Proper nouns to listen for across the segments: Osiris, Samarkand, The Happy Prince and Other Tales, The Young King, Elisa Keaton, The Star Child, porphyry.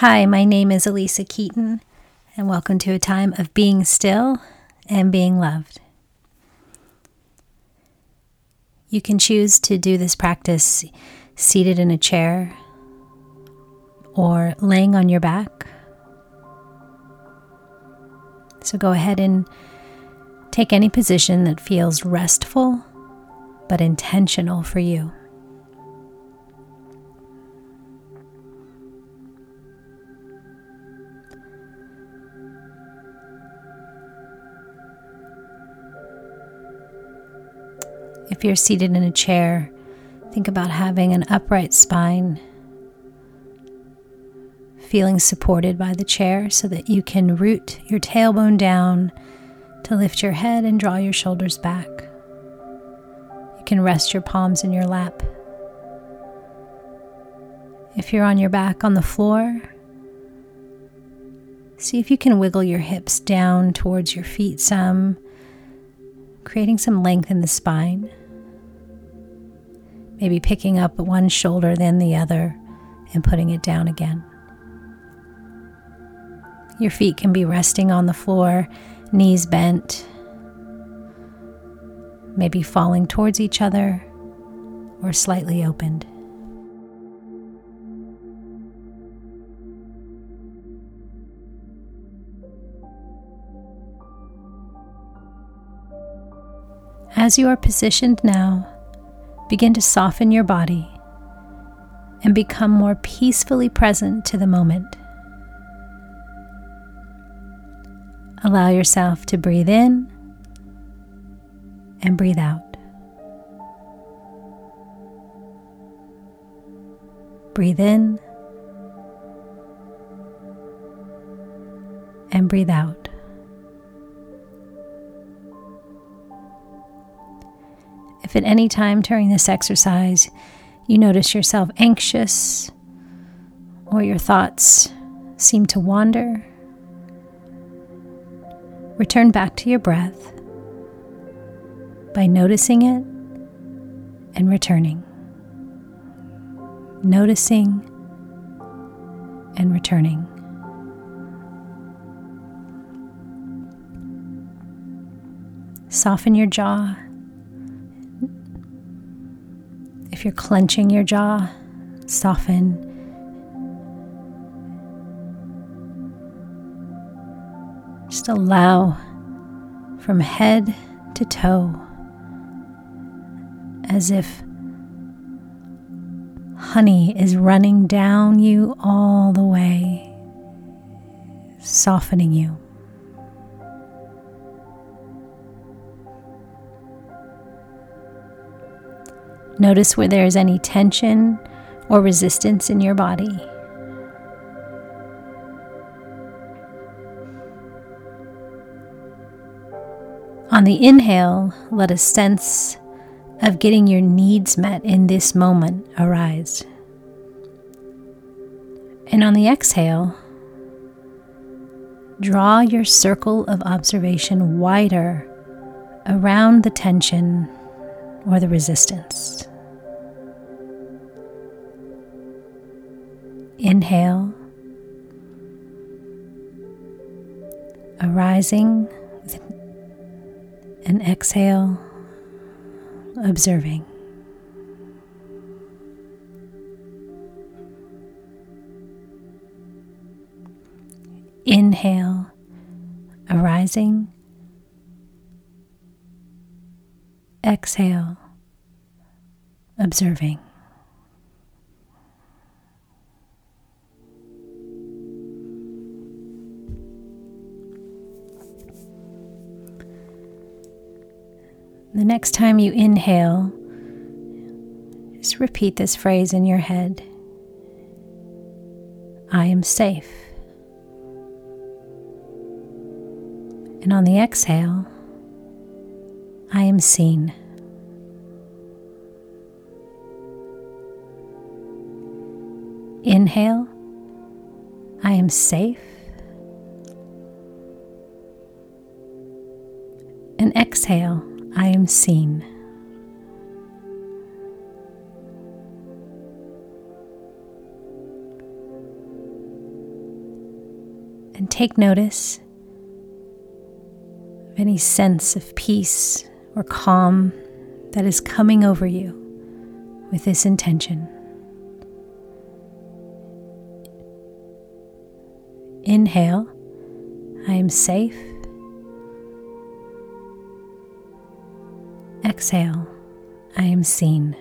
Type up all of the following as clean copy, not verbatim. Hi, my name is Elisa Keaton, and welcome to a time of being still and being loved. You can choose to do this practice seated in a chair or laying on your back. So go ahead and take any position that feels restful but intentional for you. If you're seated in a chair, think about having an upright spine, feeling supported by the chair so that you can root your tailbone down to lift your head and draw your shoulders back. You can rest your palms in your lap. If you're on your back on the floor, see if you can wiggle your hips down towards your feet some, creating some length in the spine. Maybe picking up one shoulder, then the other, and putting it down again. Your feet can be resting on the floor, knees bent, maybe falling towards each other or slightly opened. As you are positioned now, begin to soften your body and become more peacefully present to the moment. Allow yourself to breathe in and breathe out. Breathe in and breathe out. If at any time during this exercise you notice yourself anxious or your thoughts seem to wander, return back to your breath by noticing it and returning. Noticing and returning. Soften your jaw. If you're clenching your jaw, soften. Just allow from head to toe, as if honey is running down you all the way, softening you. Notice where there is any tension or resistance in your body. On the inhale, let a sense of getting your needs met in this moment arise. And on the exhale, draw your circle of observation wider around the tension or the resistance. Inhale, arising, and exhale, observing. Inhale, arising, exhale, observing. The next time you inhale, just repeat this phrase in your head. I am safe. And on the exhale, I am seen. Inhale, I am safe. And exhale, I am seen. and take notice of any sense of peace or calm that is coming over you with this intention. Inhale, I am safe. Exhale, I am seen.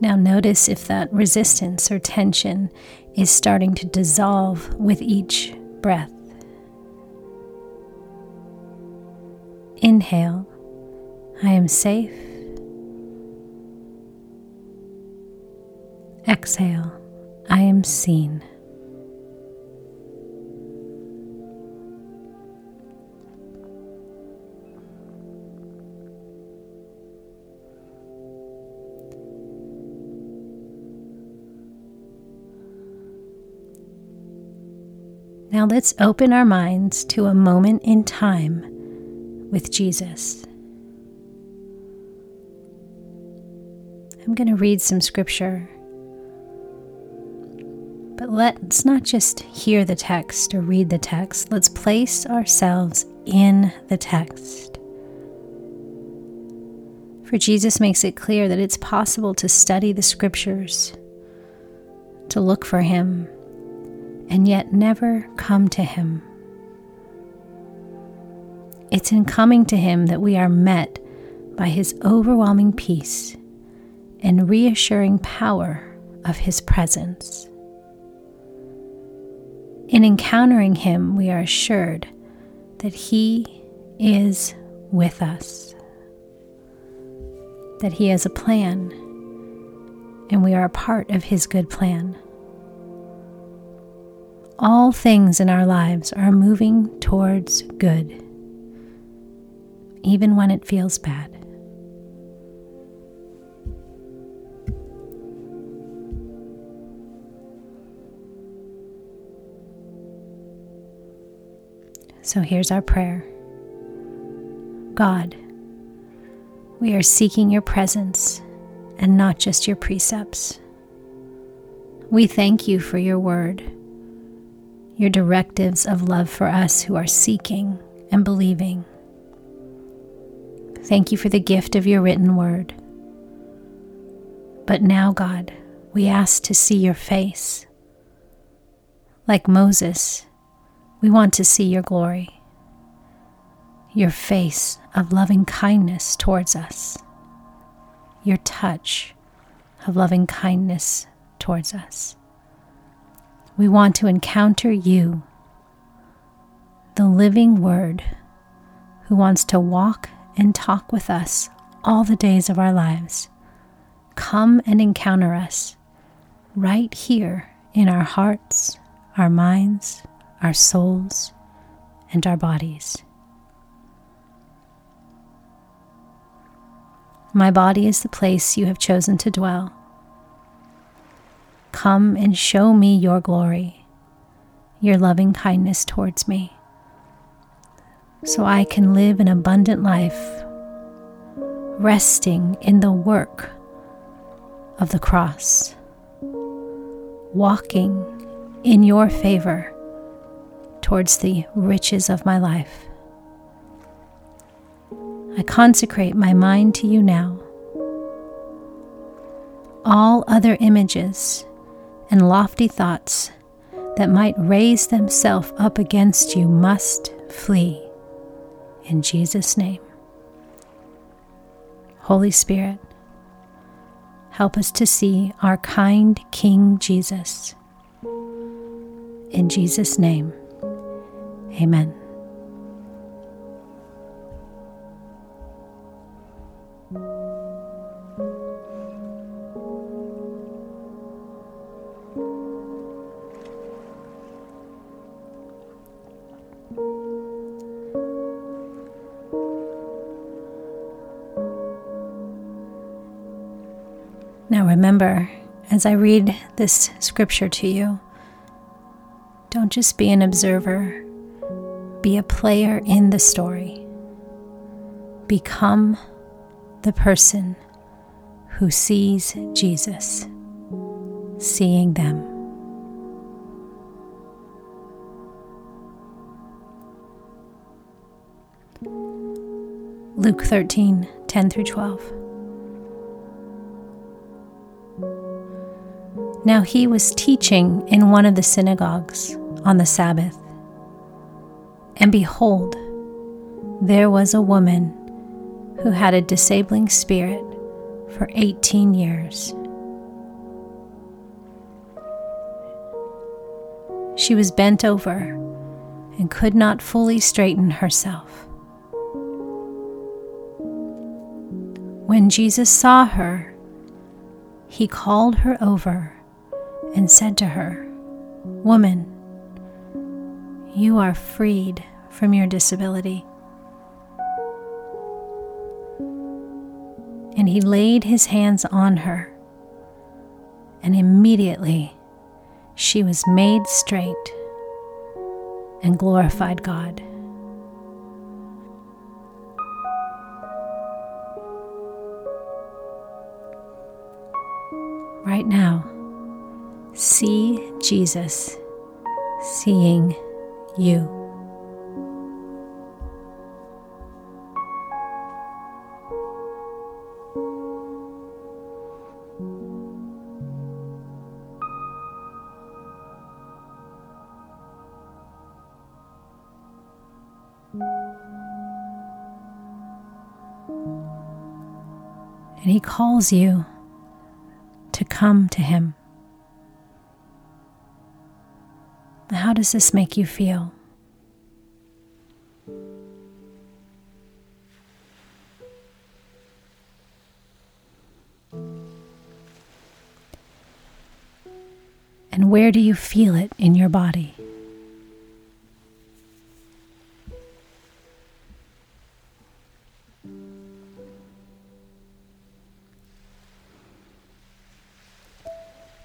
Now notice if that resistance or tension is starting to dissolve with each breath. Inhale, I am safe. Exhale, I am seen. Now let's open our minds to a moment in time with Jesus. I'm going to read some scripture, but let's not just hear the text or read the text. Let's place ourselves in the text. For Jesus makes it clear that it's possible to study the scriptures, to look for him, and yet never come to him. It's in coming to him that we are met by his overwhelming peace and reassuring power of his presence. In encountering him, we are assured that he is with us, that he has a plan, and we are a part of his good plan. All things in our lives are moving towards good, even when it feels bad. So here's our prayer. God, we are seeking your presence and not just your precepts. We thank you for your word, your directives of love for us who are seeking and believing. Thank you for the gift of your written word. But now, God, we ask to see your face. Like Moses, we want to see your glory, your face of loving kindness towards us, your touch of loving kindness towards us. We want to encounter you, the living word who wants to walk and talk with us all the days of our lives. Come and encounter us right here in our hearts, our minds, our souls, and our bodies. My body is the place you have chosen to dwell. Come and show me your glory, your loving kindness towards me, so I can live an abundant life, resting in the work of the cross, walking in your favor towards the riches of my life. I consecrate my mind to you now. All other images and lofty thoughts that might raise themselves up against you must flee, in Jesus' name. Holy Spirit, help us to see our kind King Jesus. In Jesus' name, amen. Now remember, as I read this scripture to you, don't just be an observer, be a player in the story. Become the person who sees Jesus, seeing them. Luke 13, 10 through 12. Now he was teaching in one of the synagogues on the Sabbath, and behold, there was a woman who had a disabling spirit for 18 years. She was bent over and could not fully straighten herself. When Jesus saw her, he called her over and said to her, "Woman, you are freed from your disability." And he laid his hands on her, and immediately she was made straight and glorified God. Right now, see Jesus seeing you. And he calls you to come to him. How does this make you feel? And where do you feel it in your body?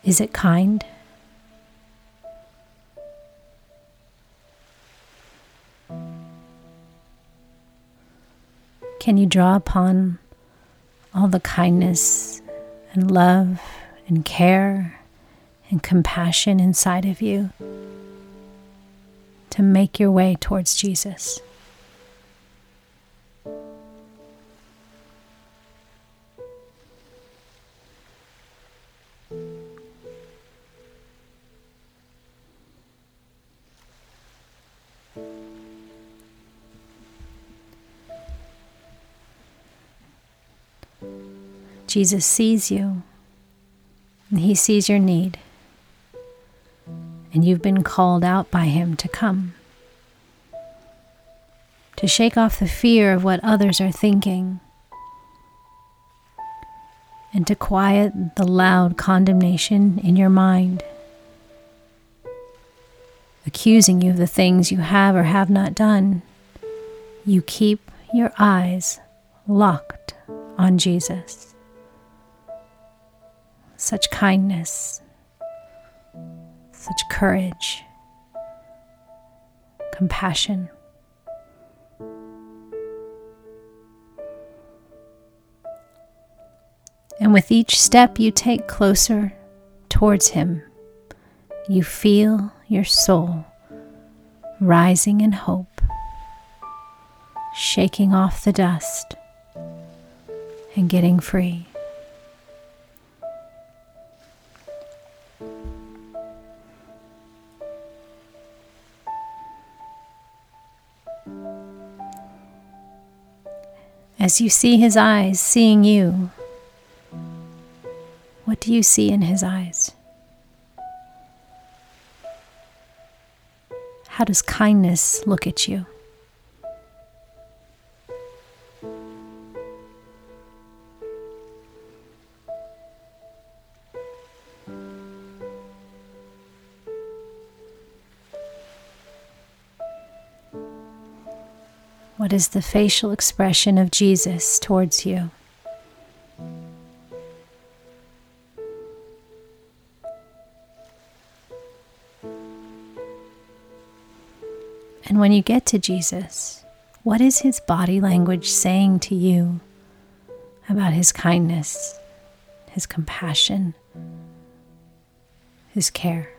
Is it kind? Can you draw upon all the kindness and love and care and compassion inside of you to make your way towards Jesus? Jesus sees you, and he sees your need, and you've been called out by him to come, to shake off the fear of what others are thinking, and to quiet the loud condemnation in your mind, accusing you of the things you have or have not done. You keep your eyes locked on Jesus. Such kindness, such courage, compassion. And with each step you take closer towards him, you feel your soul rising in hope, shaking off the dust and getting free. As you see his eyes seeing you, what do you see in his eyes? How does kindness look at you? What is the facial expression of Jesus towards you? And when you get to Jesus, what is his body language saying to you about his kindness, his compassion, his care?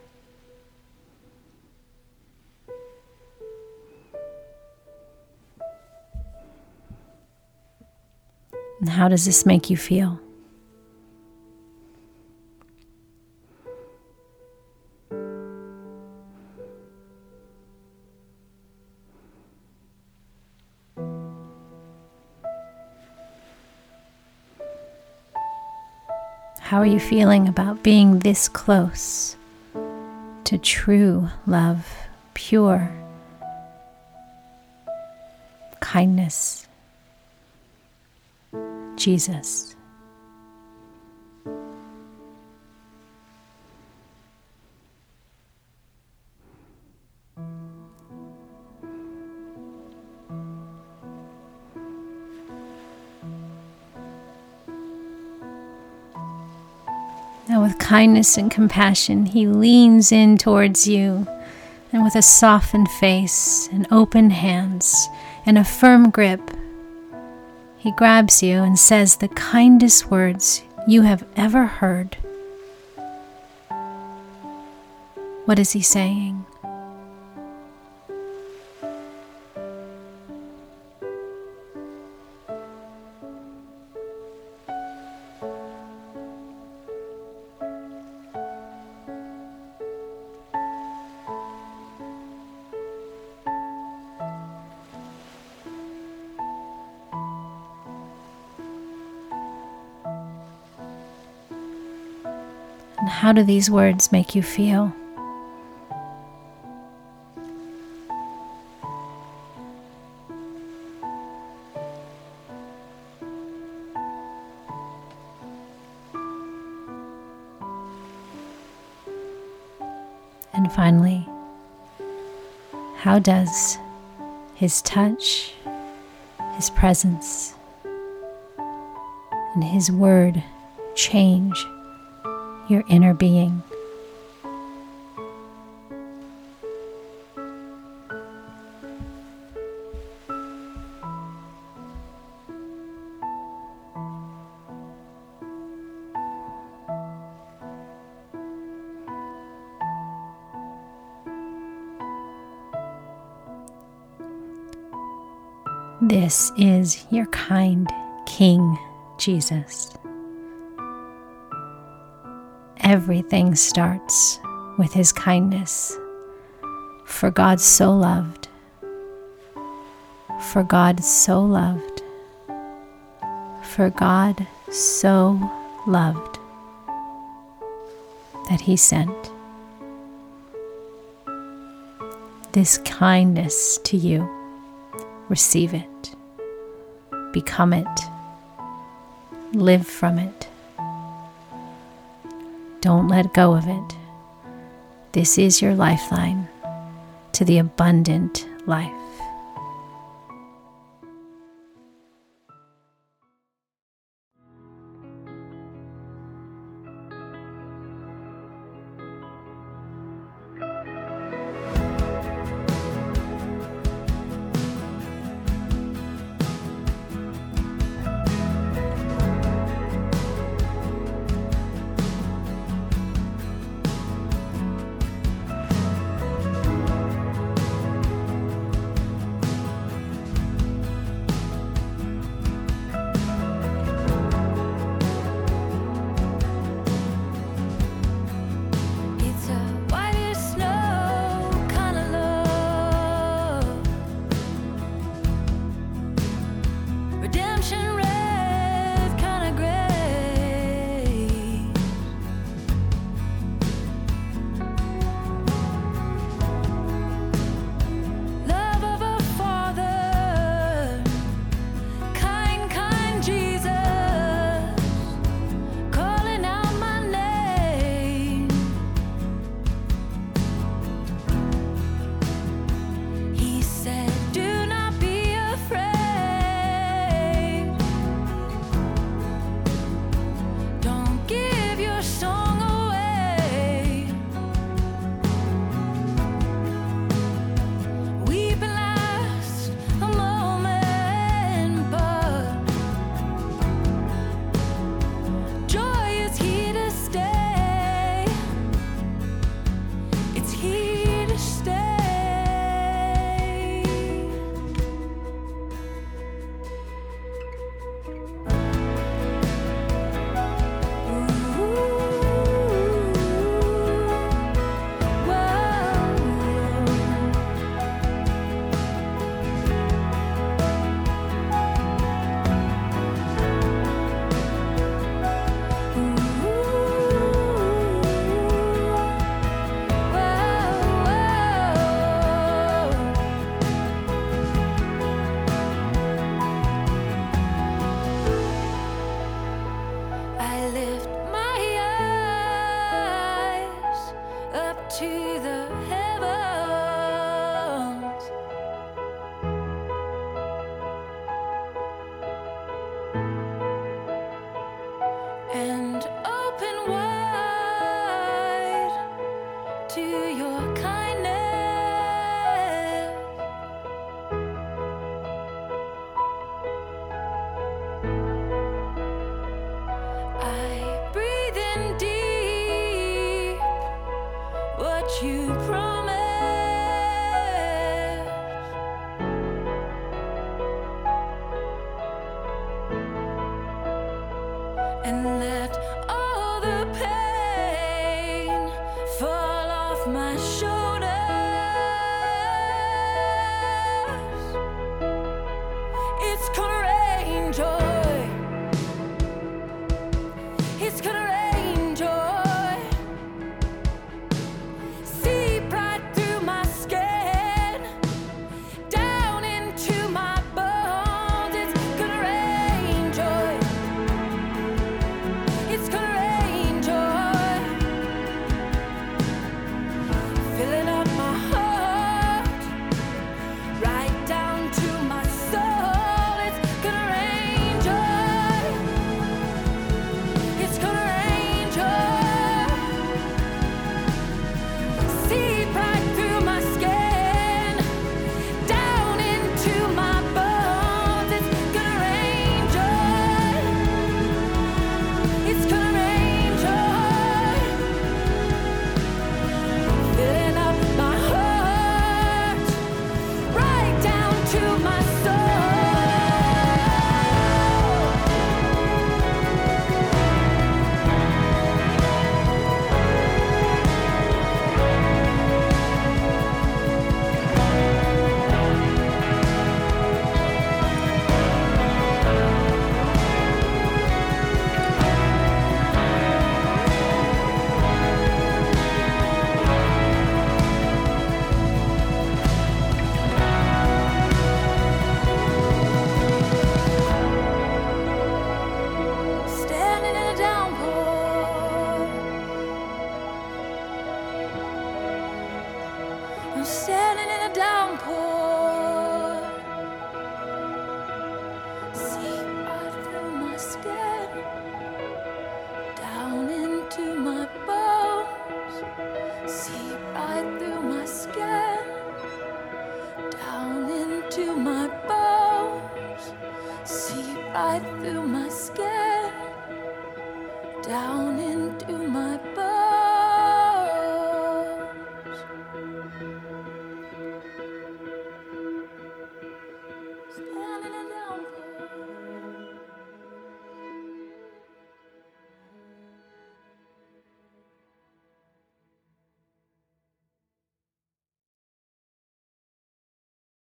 And how does this make you feel? How are you feeling about being this close to true love, pure kindness? Jesus. Now with kindness and compassion, he leans in towards you, and with a softened face and open hands and a firm grip, he grabs you and says the kindest words you have ever heard. What is he saying? And how do these words make you feel? And finally, how does his touch, his presence, and his word change your inner being? This is your kind King Jesus. Everything starts with his kindness. For God so loved. For God so loved. For God so loved that he sent this kindness to you. Receive it. Become it. Live from it. Don't let go of it. This is your lifeline to the abundant life. I'm standing in a downpour.